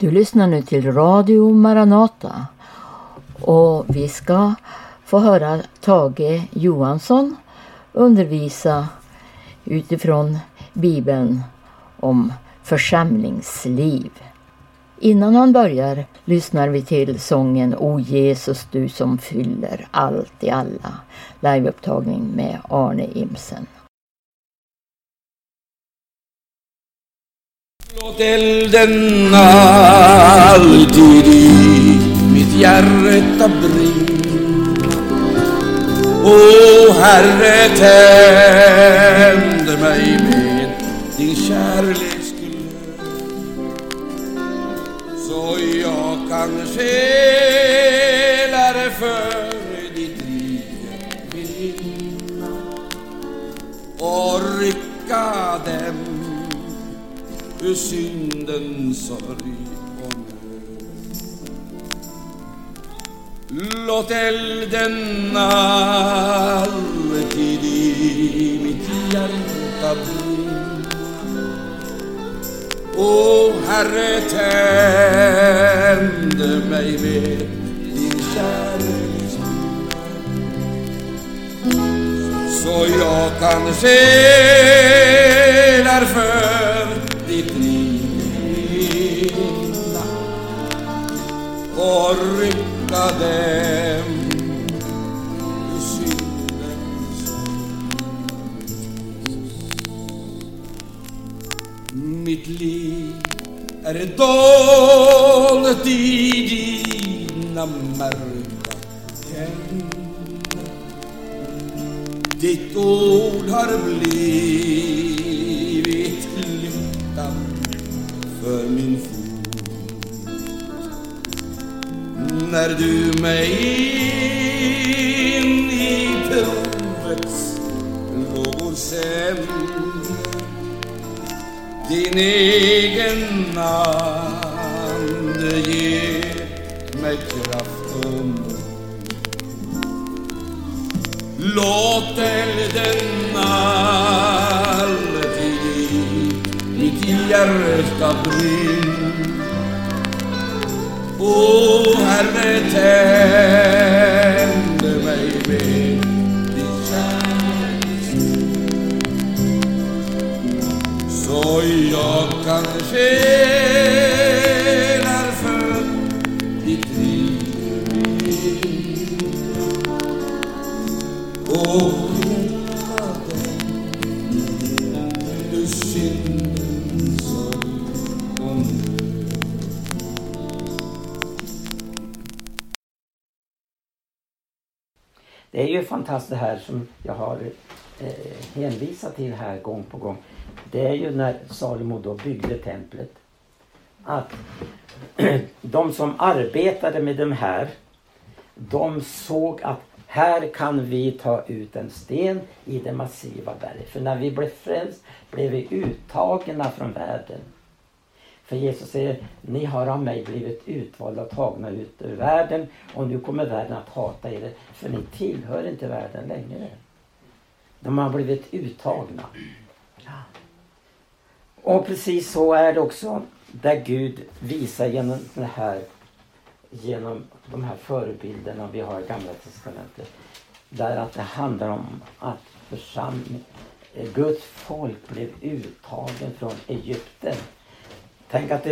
Du lyssnar nu till Radio Maranata och vi ska få höra Tage Johansson undervisa utifrån Bibeln om församlingsliv. Innan han börjar lyssnar vi till sången O Jesus du som fyller allt i alla, liveupptagning med Arne Imsen. Låt elden alltid i mitt hjärta brinna. O Herre, tänd mig med din kärleks glöd, så jag kan själare för ditt rike vinna och rycka dem ur syndens sorg och nöd. Låt elden alltid i mitt hjärta brinna. O Herre, tänd mig med din kärleks glöd, så jag kan själar för och rycka dem ur syndens sorg. Mitt liv är dolt i dina mörka händer. Ditt ord har blivit lyktan för min fot. När du mig in i provets lågor sänder, din egen ande ger mig kraft och mod. Låt elden alltid i mitt hjärta brinna. O Herre, tänd mig med din kärlek, så jag kan tjäna för ditt rike och lycka den du syndens sorg och nöd. Det är ju fantastiskt det här som jag har hänvisat till här gång på gång. Det är ju när Salomo då byggde templet, att de som arbetade med dem här, de såg att här kan vi ta ut en sten i det massiva berget. För när vi blev frälst blev vi uttagna från världen. För Jesus säger, ni har av mig blivit utvalda och tagna ut ur världen. Och nu kommer världen att hata er, för ni tillhör inte världen längre. De har blivit uttagna. Och precis så är det också där Gud visar genom det här, genom de här förebilderna vi har i Gamla testamentet. Där att det handlar om att församling, Guds folk blev uttagen från Egypten. Tänk att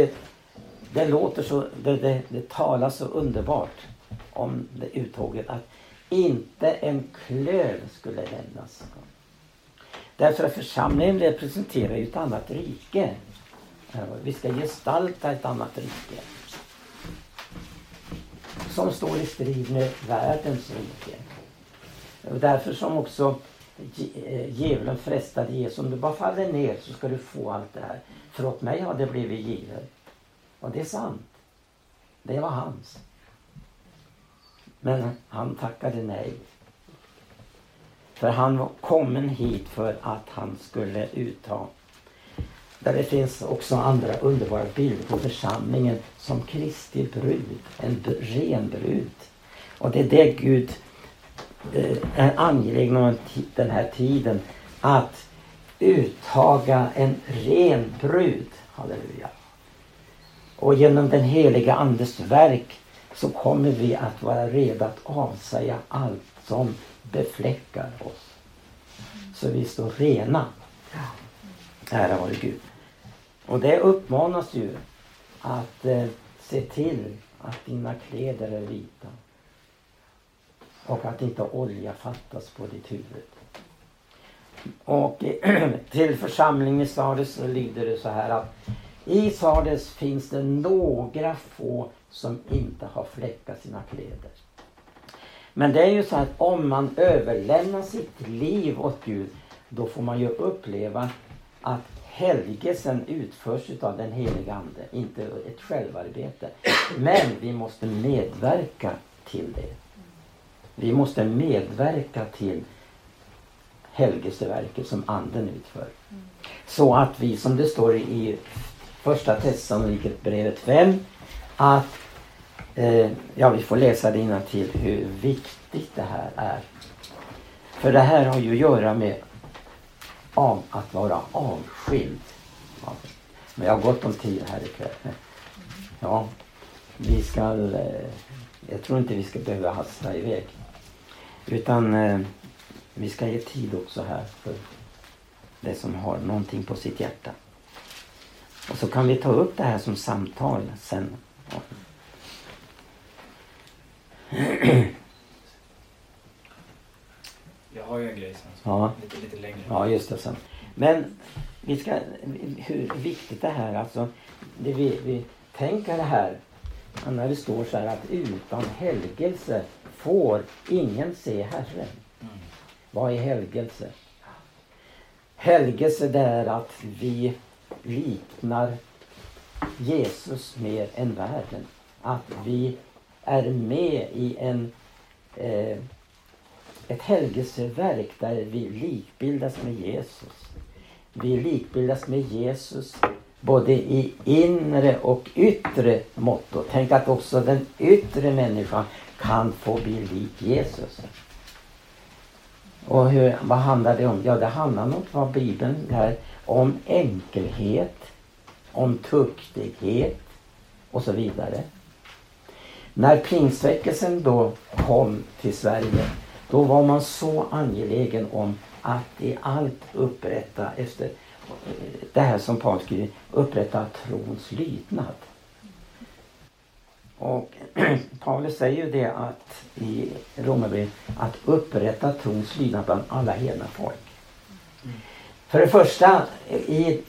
det låter så, det talas så underbart om det uttåget, att inte en klöv skulle lämnas. Därför att församlingen representerar ju ett annat rike. Vi ska gestalta ett annat rike som står i strid med världens rike. Och därför som också djävulen frestade Jesus, om du bara faller ner så ska du få allt det här. För åt mig har det blivit givet. Och det är sant. Det var hans. Men han tackade nej. För han var kommen hit för att han skulle uttag. Där det finns också andra underbara bilder på församlingen som Kristi brud. En ren brud. Och det är det Gud är angelägen om den här tiden. Att uttaga en ren brud. Halleluja. Och genom den heliga andes verk så kommer vi att vara redo att avsäga allt som befläckar oss. Så vi står rena. Ära vare Gud. Och det uppmanas ju att se till att dina kläder är vita. Och att inte olja fattas på ditt huvud. Och till församlingen i Sardes så lyder det så här att i Sardes finns det några få som inte har fläckat sina kläder. Men det är ju så att om man överlämnar sitt liv åt Gud, då får man ju uppleva att helgelsen utförs av den heliga ande, inte ett självarbete. Men vi måste medverka till det. Vi måste medverka till helgelseverket som anden utför. Så att vi, som det står i första Thessalonikerbrevet 5, att vi får läsa det innantill hur viktigt det här är. För det här har ju att göra med att vara avskild. Ja. Men jag har gått om tid här ikväll. Ja, vi ska... jag tror inte vi ska behöva hasta iväg. Utan vi ska ge tid också här för det som har någonting på sitt hjärta. Och så kan vi ta upp det här som samtal sen. Ja. Jag har ju en grej sen. Ja. Lite längre. Ja, just det sen. Men vi ska... Hur viktigt det här alltså. Det vi tänker det här. När det står så här att utan helgelse får ingen se Herren. Vad är helgelse? Helgelse det är att vi liknar Jesus mer än världen. Att vi är med i ett helgelseverk där vi likbildas med Jesus. Vi likbildas med Jesus både i inre och yttre motto. Tänk att också den yttre människan kan få bli lik Jesus. Och vad handlar det om? Ja, det handlar om vad Bibeln här om enkelhet, om tuktighet och så vidare. När pingsväckelsen då kom till Sverige, då var man så angelägen om att i allt upprätta efter det här som Paul skriver, upprätta trons lydnad. Och Paulus säger ju det att i Romarbrevet att upprätta trons lydnad bland alla hedna folk. För det första, i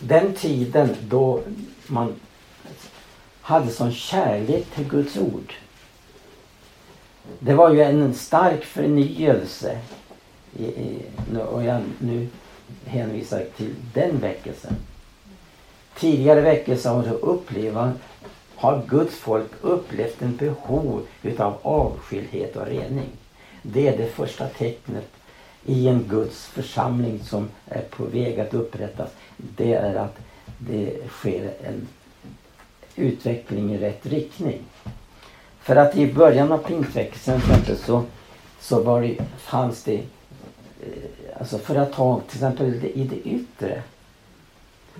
den tiden då man hade sån kärlek till Guds ord. Det var ju en stark förnyelse. Nu hänvisar till den väckelsen. Tidigare väckelser har Guds folk upplevt en behov utav avskildhet och rening. Det är det första tecknet i en Guds församling som är på väg att upprättas. Det är att det sker en utveckling i rätt riktning. För att i början av pingstväckelsen fanns det, alltså för att ta till exempel i det yttre,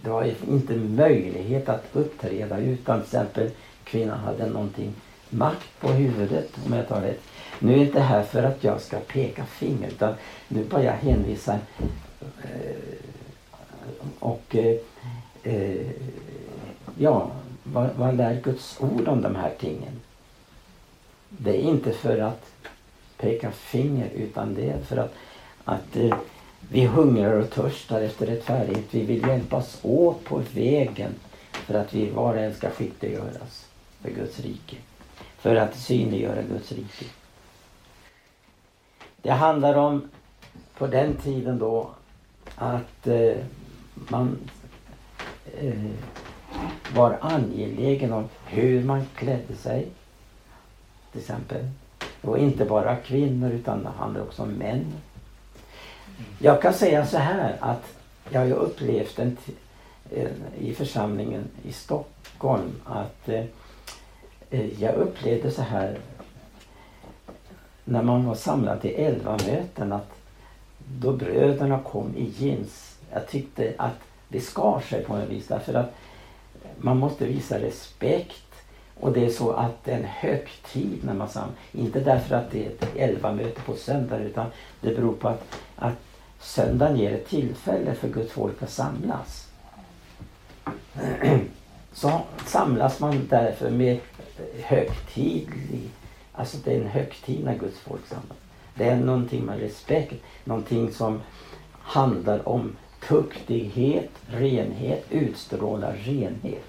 det var inte möjlighet att uppträda utan till exempel kvinnan hade någonting makt på huvudet, om jag tar det. Nu är det inte här för att jag ska peka finger, utan nu bara jag hänvisar och vad lär Guds ord om de här tingen? Det är inte för att peka finger, utan det är för att vi hungrar och törstar efter rättfärdighet. Vi vill hjälpas åt på vägen för att vi var och en ska skickliggöras för Guds rike. För att synliggöra Guds rike. Det handlar om på den tiden då att man var angelägen om hur man klädde sig. Till exempel. Och inte bara kvinnor utan det handlar också om män. Jag kan säga så här att jag har upplevt i församlingen i Stockholm att jag upplevde så här när man var samlad till 11 möten att då bröderna kom i jeans. Jag tyckte att det skar sig på en vis därför att man måste visa respekt. Och det är så att en högtid när man samlas, inte därför att det är ett 11-möte på söndag, utan det beror på att söndagen ger ett tillfälle för Guds folk att samlas. Så samlas man därför med högtidlig, alltså det är en högtid när Guds folk samlas. Det är någonting med respekt, någonting som handlar om tuktighet, renhet, utstrålar renhet.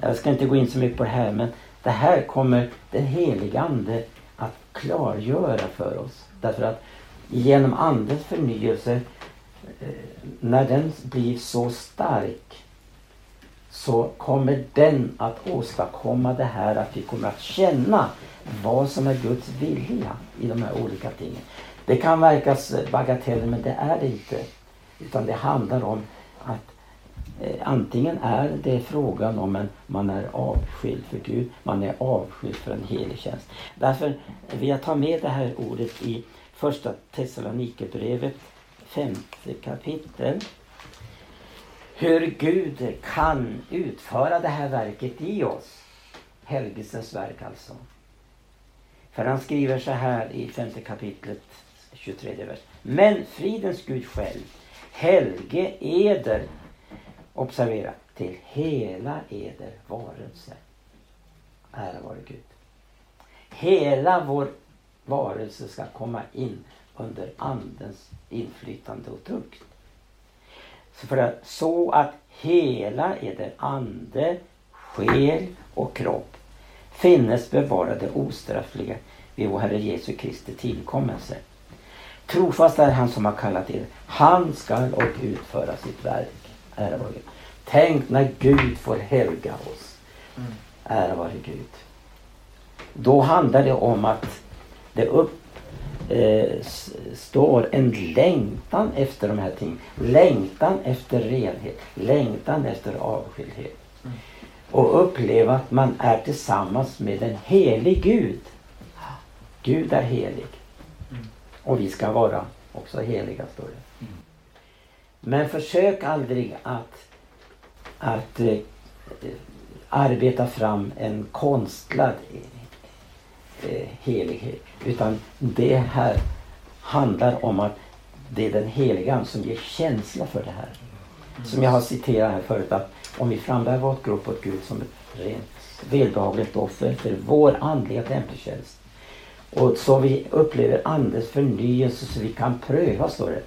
Jag ska inte gå in så mycket på det här, men det här kommer den helige ande att klargöra för oss. Därför att genom andens förnyelse, när den blir så stark, så kommer den att åstadkomma det här att vi kommer att känna vad som är Guds vilja i de här olika tingen. Det kan verkas bagateller, men det är det inte. Utan det handlar om att antingen är det frågan om att man är avskild för Gud, man är avskild för en helig tjänst. Därför vill jag ta med det här ordet i första Thessalonikerbrevet 5:e kapitel. Hur Gud kan utföra det här verket i oss, helgelsens verk alltså. För han skriver så här i 5:e kapitlet 23:e vers. Men fridens Gud själv helge eder, observera, till hela eder varelse. Ära vare Gud. Hela vår varelse ska komma in under andens inflytande och tukt. Så att hela eder ande, själ och kropp finnes bevarade ostraffliga vid vår Herre Jesu Kristi tillkommelse. Trofast är han som har kallat er. Han ska och utföra sitt verk. Ära vare Gud. Tänk när Gud får helga oss. Ära vare Gud. Då handlar det om att det uppstår en längtan efter de här tingen. Längtan efter renhet. Längtan efter avskildhet. Och uppleva att man är tillsammans med en helig Gud. Gud är helig. Och vi ska vara också heliga, står det. Men försök aldrig att arbeta fram en konstlad helighet. Utan det här handlar om att det är den heliga som ger känsla för det här. Som jag har citerat här förut, att om vi frambär vårt grupp åt Gud som ett rent välbehagligt offer för vår andliga tempeltjänst. Och så vi upplever andens förnyelse så vi kan pröva, står det.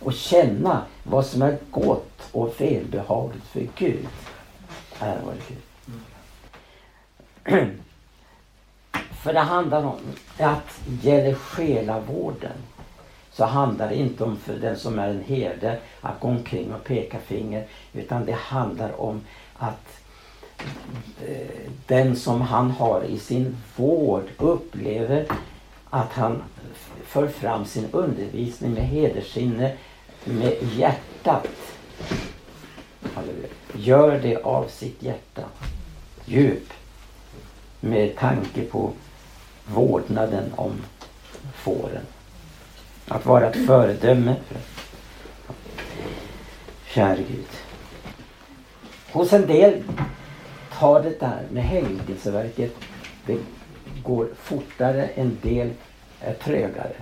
Och känna vad som är gott och välbehagligt för Gud. Ära vare Gud. För det handlar om att gäller själavården. Så handlar det inte om för den som är en herde att gå omkring och peka finger. Utan det handlar om att den som han har i sin vård upplever att han för fram sin undervisning med hedersinne, med hjärtat. Halleluja. Gör det av sitt hjärta. Djup. Med tanke på vårdnaden om fåren. Att vara ett föredöme. Kära Gud. Hos en del tar det där med helgelseverket. Det går fortare, en del är trögare.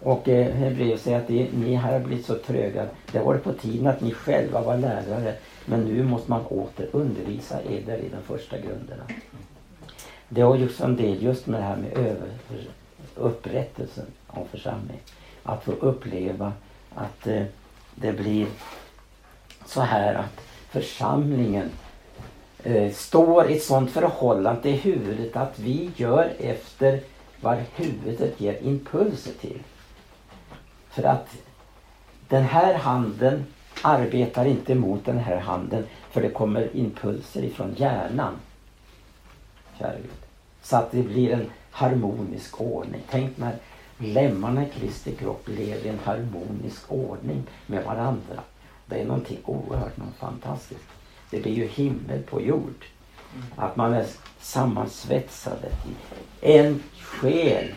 Och Hebreer säger att ni här har blivit så tröga. Det var på tiden att ni själva var lärare. Men nu måste man åter undervisa er i de första grunderna. Det har just en del just med det här med upprättelsen av församling. Att få uppleva att det blir så här att församlingen står i ett sådant förhållande till huvudet att vi gör efter vad huvudet ger impulser till. För att den här handen arbetar inte mot den här handen, för det kommer impulser ifrån hjärnan. Kära Gud. Så att det blir en harmonisk ordning. Tänk när lemmarna i Kristi kropp lever i en harmonisk ordning med varandra. Det är någonting oerhört, något fantastiskt. Det blir ju himmel på jord. Att man är sammansvetsade i en själ,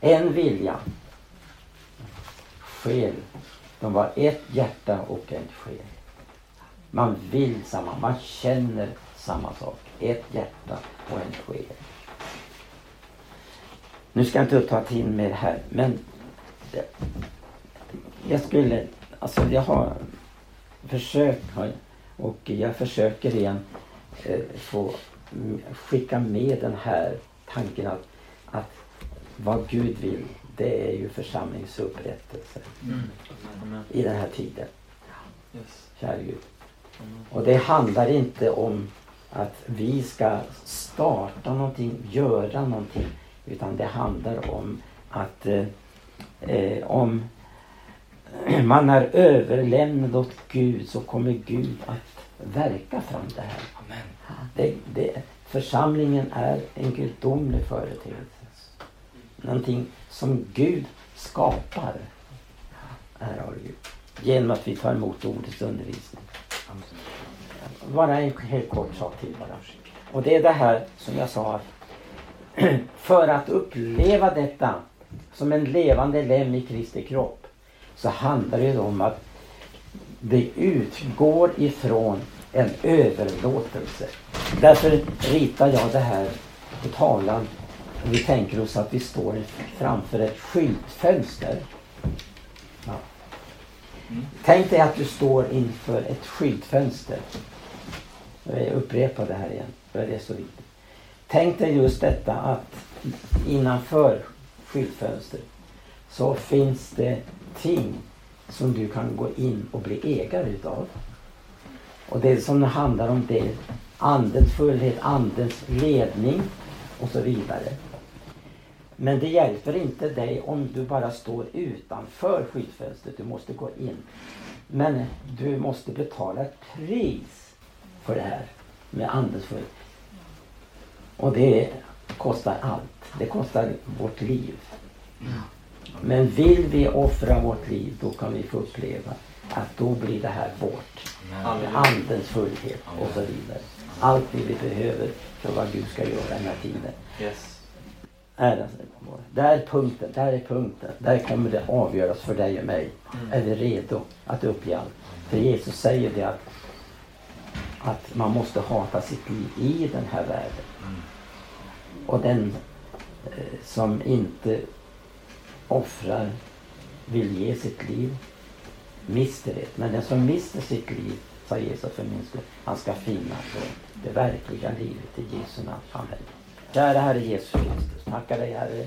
en vilja. Själ. De var ett hjärta och en själ. Man vill samma, man känner samma sak. Ett hjärta och en själ. Nu ska jag inte uppta tid med det här, men jag skulle, alltså jag har försökt och jag försöker igen få skicka med den här tanken att vad Gud vill, det är ju församlingsupprättelse i den här tiden. Kära Gud. Och det handlar inte om att vi ska starta någonting, göra någonting, utan det handlar om att om man är överlämnad åt Gud, så kommer Gud att verka fram det här. Amen. Församlingen är en gudomlig företeelse. Någonting som Gud skapar. Här har du Gud. Genom att vi tar emot ordets undervisning. Bara en helt kort sak till bara. Och det är det här som jag sa. För att uppleva detta som en levande lem i Kristi kropp, så handlar det om att det utgår ifrån en överlåtelse. Därför ritar jag det här på tavlan. Vi tänker oss att vi står framför ett skyltfönster. Ja. Tänk dig att du står inför ett skyltfönster. Jag upprepar det här igen, för det är så viktigt. Tänk dig just detta att innanför skyltfönster så finns det ting som du kan gå in och bli ägare utav. Och det som handlar om det är andens fullhet, andens ledning och så vidare. Men det hjälper inte dig om du bara står utanför skyltfönstret. Du måste gå in. Men du måste betala ett pris för det här med andens fullhet. Och det kostar allt. Det kostar vårt liv. Men vill vi offra vårt liv, då kan vi få uppleva att då blir det här vårt. Andens fullhet och så vidare. Allt vi behöver för vad Gud ska göra den här tiden. Yes. Där är punkten. Där kommer det avgöras för dig och mig. Är vi redo att uppge allt? För Jesus säger det att man måste hata sitt liv i den här världen. Och den som inte offrar vill ge sitt liv mister det. Men den som mister sitt liv, sa Jesus för min skull, han ska finna det verkliga livet i Jesu namn. Amen. Kära Herre Jesus Kristus, tackar dig Herre.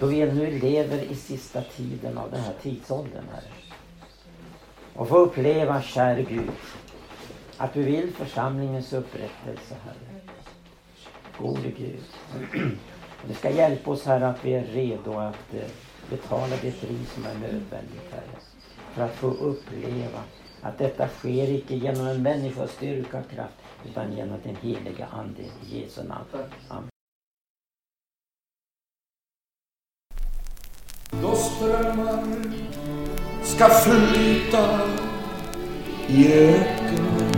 Då vi nu lever i sista tiden av den här tidsåldern, Herre. Och få uppleva, kära Gud, att du vill församlingens upprättelse, Herre. Gode Gud. Du ska hjälpa oss, Herre, att vi är redo att betala det pris som är nödvändigt, Herre. För att få uppleva att detta sker icke genom en människas styrka och kraft, utan genom den heliga Ande i Jesu namn. Amen. Då strömmar ska flyta i öknen.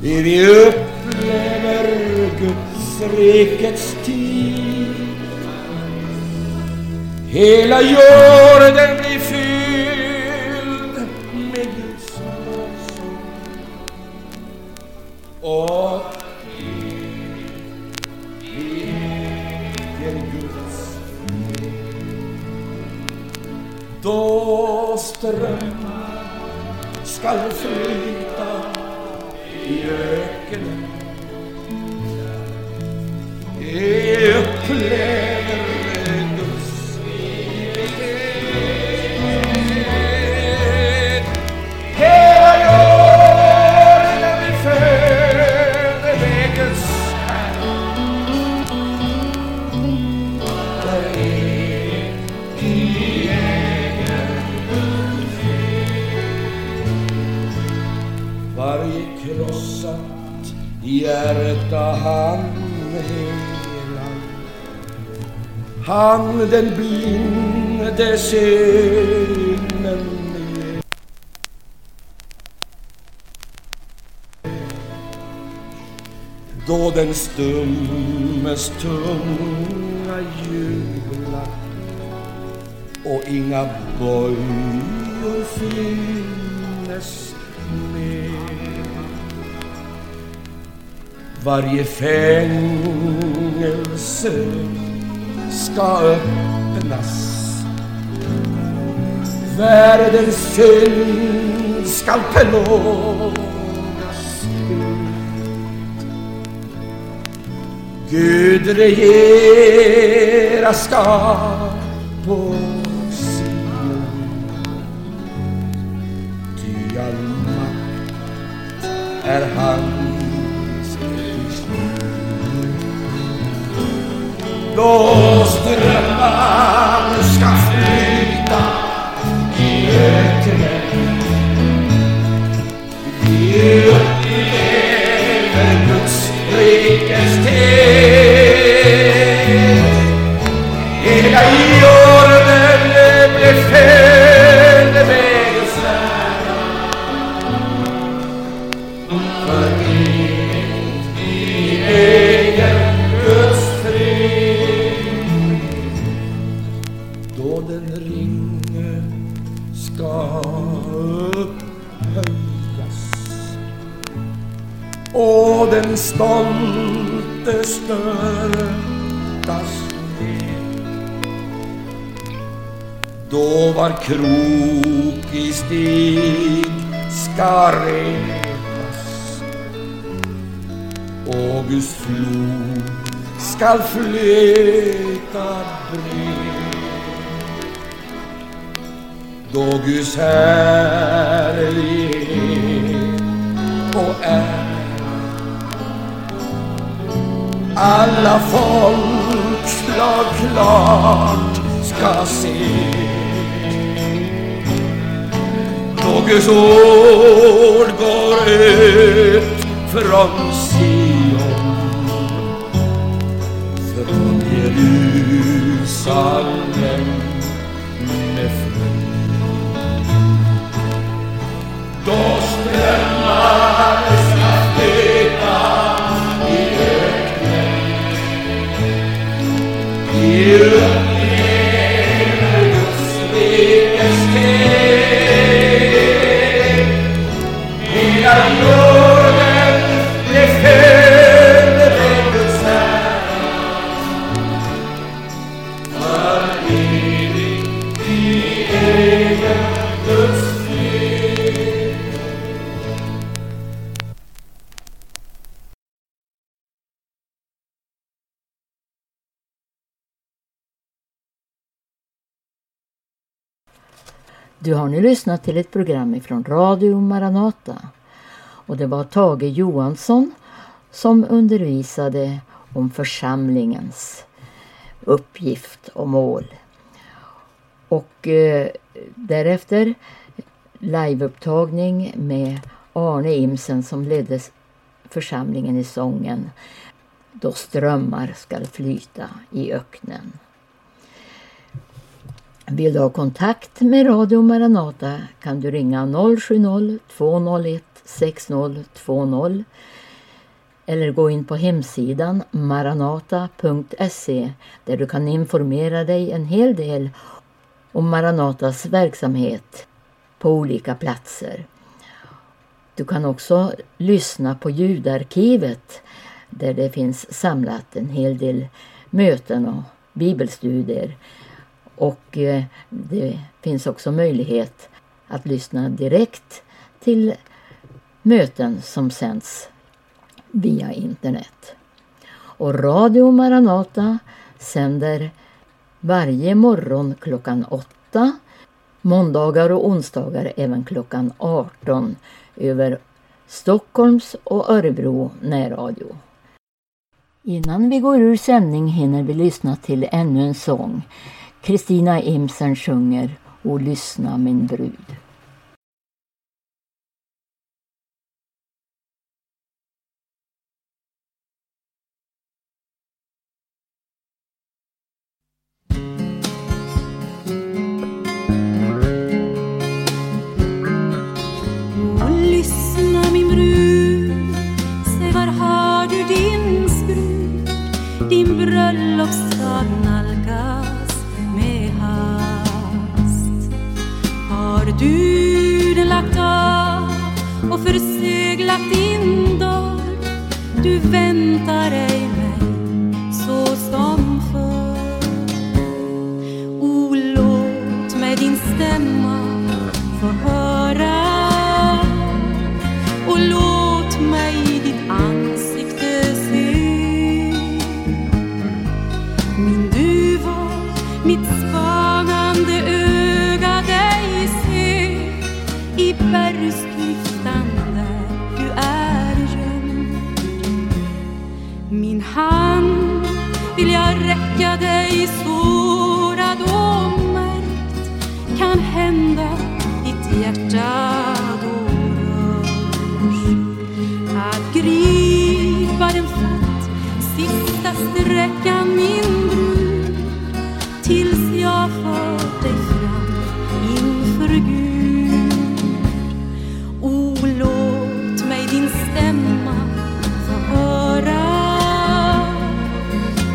Vi upplever Guds rikets tid. Hela jorden blir fylld med Guds lovsång och vi äger Guds fred. Då strömmar skall flyta i öknen. Vi upplever Guds frihet. Hela jorden vi föder med Guds fred. Vi äger Guds fred. Varje krossat hjärta han helan. Han den blinde synen med. Då den stummes tunga jublar och inga bojor flyr. finnas med. Varje fängelse ska öppnas, världens synd ska plågas ut. Gud regera ska på Sion, ty all makt är hans beslut. Då strömmar ska flyta i öknen, vi upplever Guds rikes tid. Hela jorden blev fylld med Guds ära, för evigt vi äger Guds frid. Då den ringe ska upphöjas och den stolte störtas ned. Då var krokig stig ska revas och Guds flod ska flyta bred. Då Guds härlighet och ära alla folkslag klart ska se. Då Guds ord går ut från Sion, från Jerusalem med frid. Då strömmar ska flyta i öknen, vi upplever Guds rikes tid. Hela jorden blev fylld med Guds ära, för evigt vi äger Guds frid. Du har nu lyssnat till ett program ifrån Radio Maranata, och det var Tage Johansson som undervisade om församlingens uppgift och mål. Och därefter liveupptagning med Arne Imsen som ledde församlingen i sången Då strömmar ska flyta i öknen. Vill du ha kontakt med Radio Maranata kan du ringa 070-201-6020 eller gå in på hemsidan maranata.se där du kan informera dig en hel del om Maranatas verksamhet på olika platser. Du kan också lyssna på ljudarkivet där det finns samlat en hel del möten och bibelstudier. Och det finns också möjlighet att lyssna direkt till möten som sänds via internet. Och Radio Maranata sänder varje morgon klockan 8, måndagar och onsdagar även klockan 18 över Stockholms och Örebro närradio. Innan vi går ur sändning hinner vi lyssna till ännu en sång. Kristina Emsern sjunger Och lyssna min brud. Do och förseglat din dörr. Du väntar ej mig så som förr. O, låt mig din stämma få höra, och låt mig i ditt ansikte se. Min duva, mitt svagande öga dig se. I bergsklyftan där du är gömd, min hand vill jag räcka dig, sårad och märkt. Kan hända ditt hjärta då rörs. Att gripa den fatt, sista sträcka min brud, tills jag för dig fram inför Gud. O, låt mig din stämma få höra,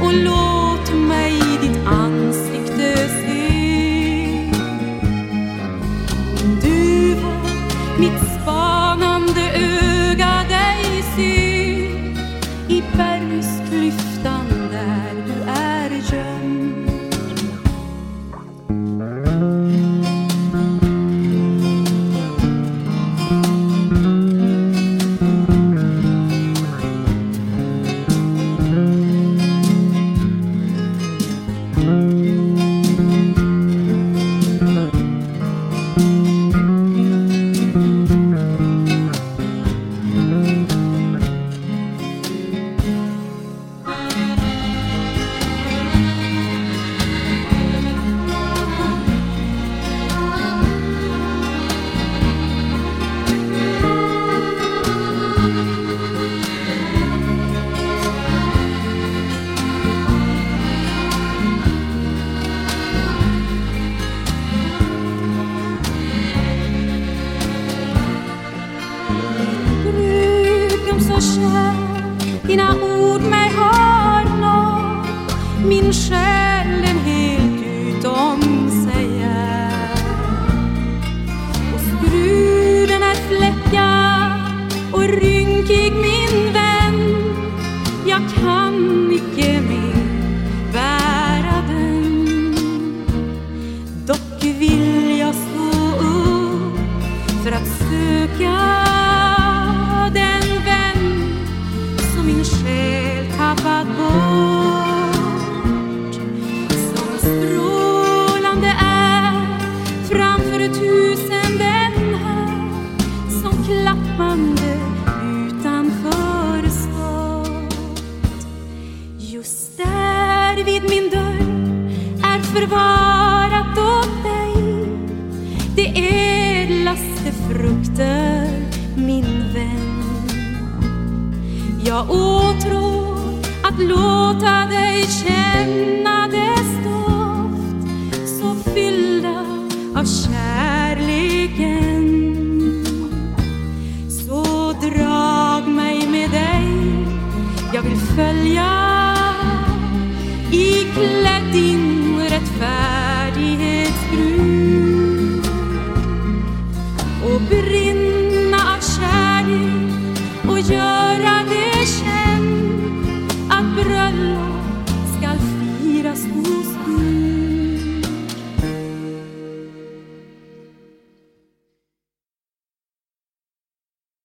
och låt mig ditt ansikte se. Du var mitt spanande öga dig se. I bergsklyftan där du är gömd. Rättfärdighetsbrud och brinn.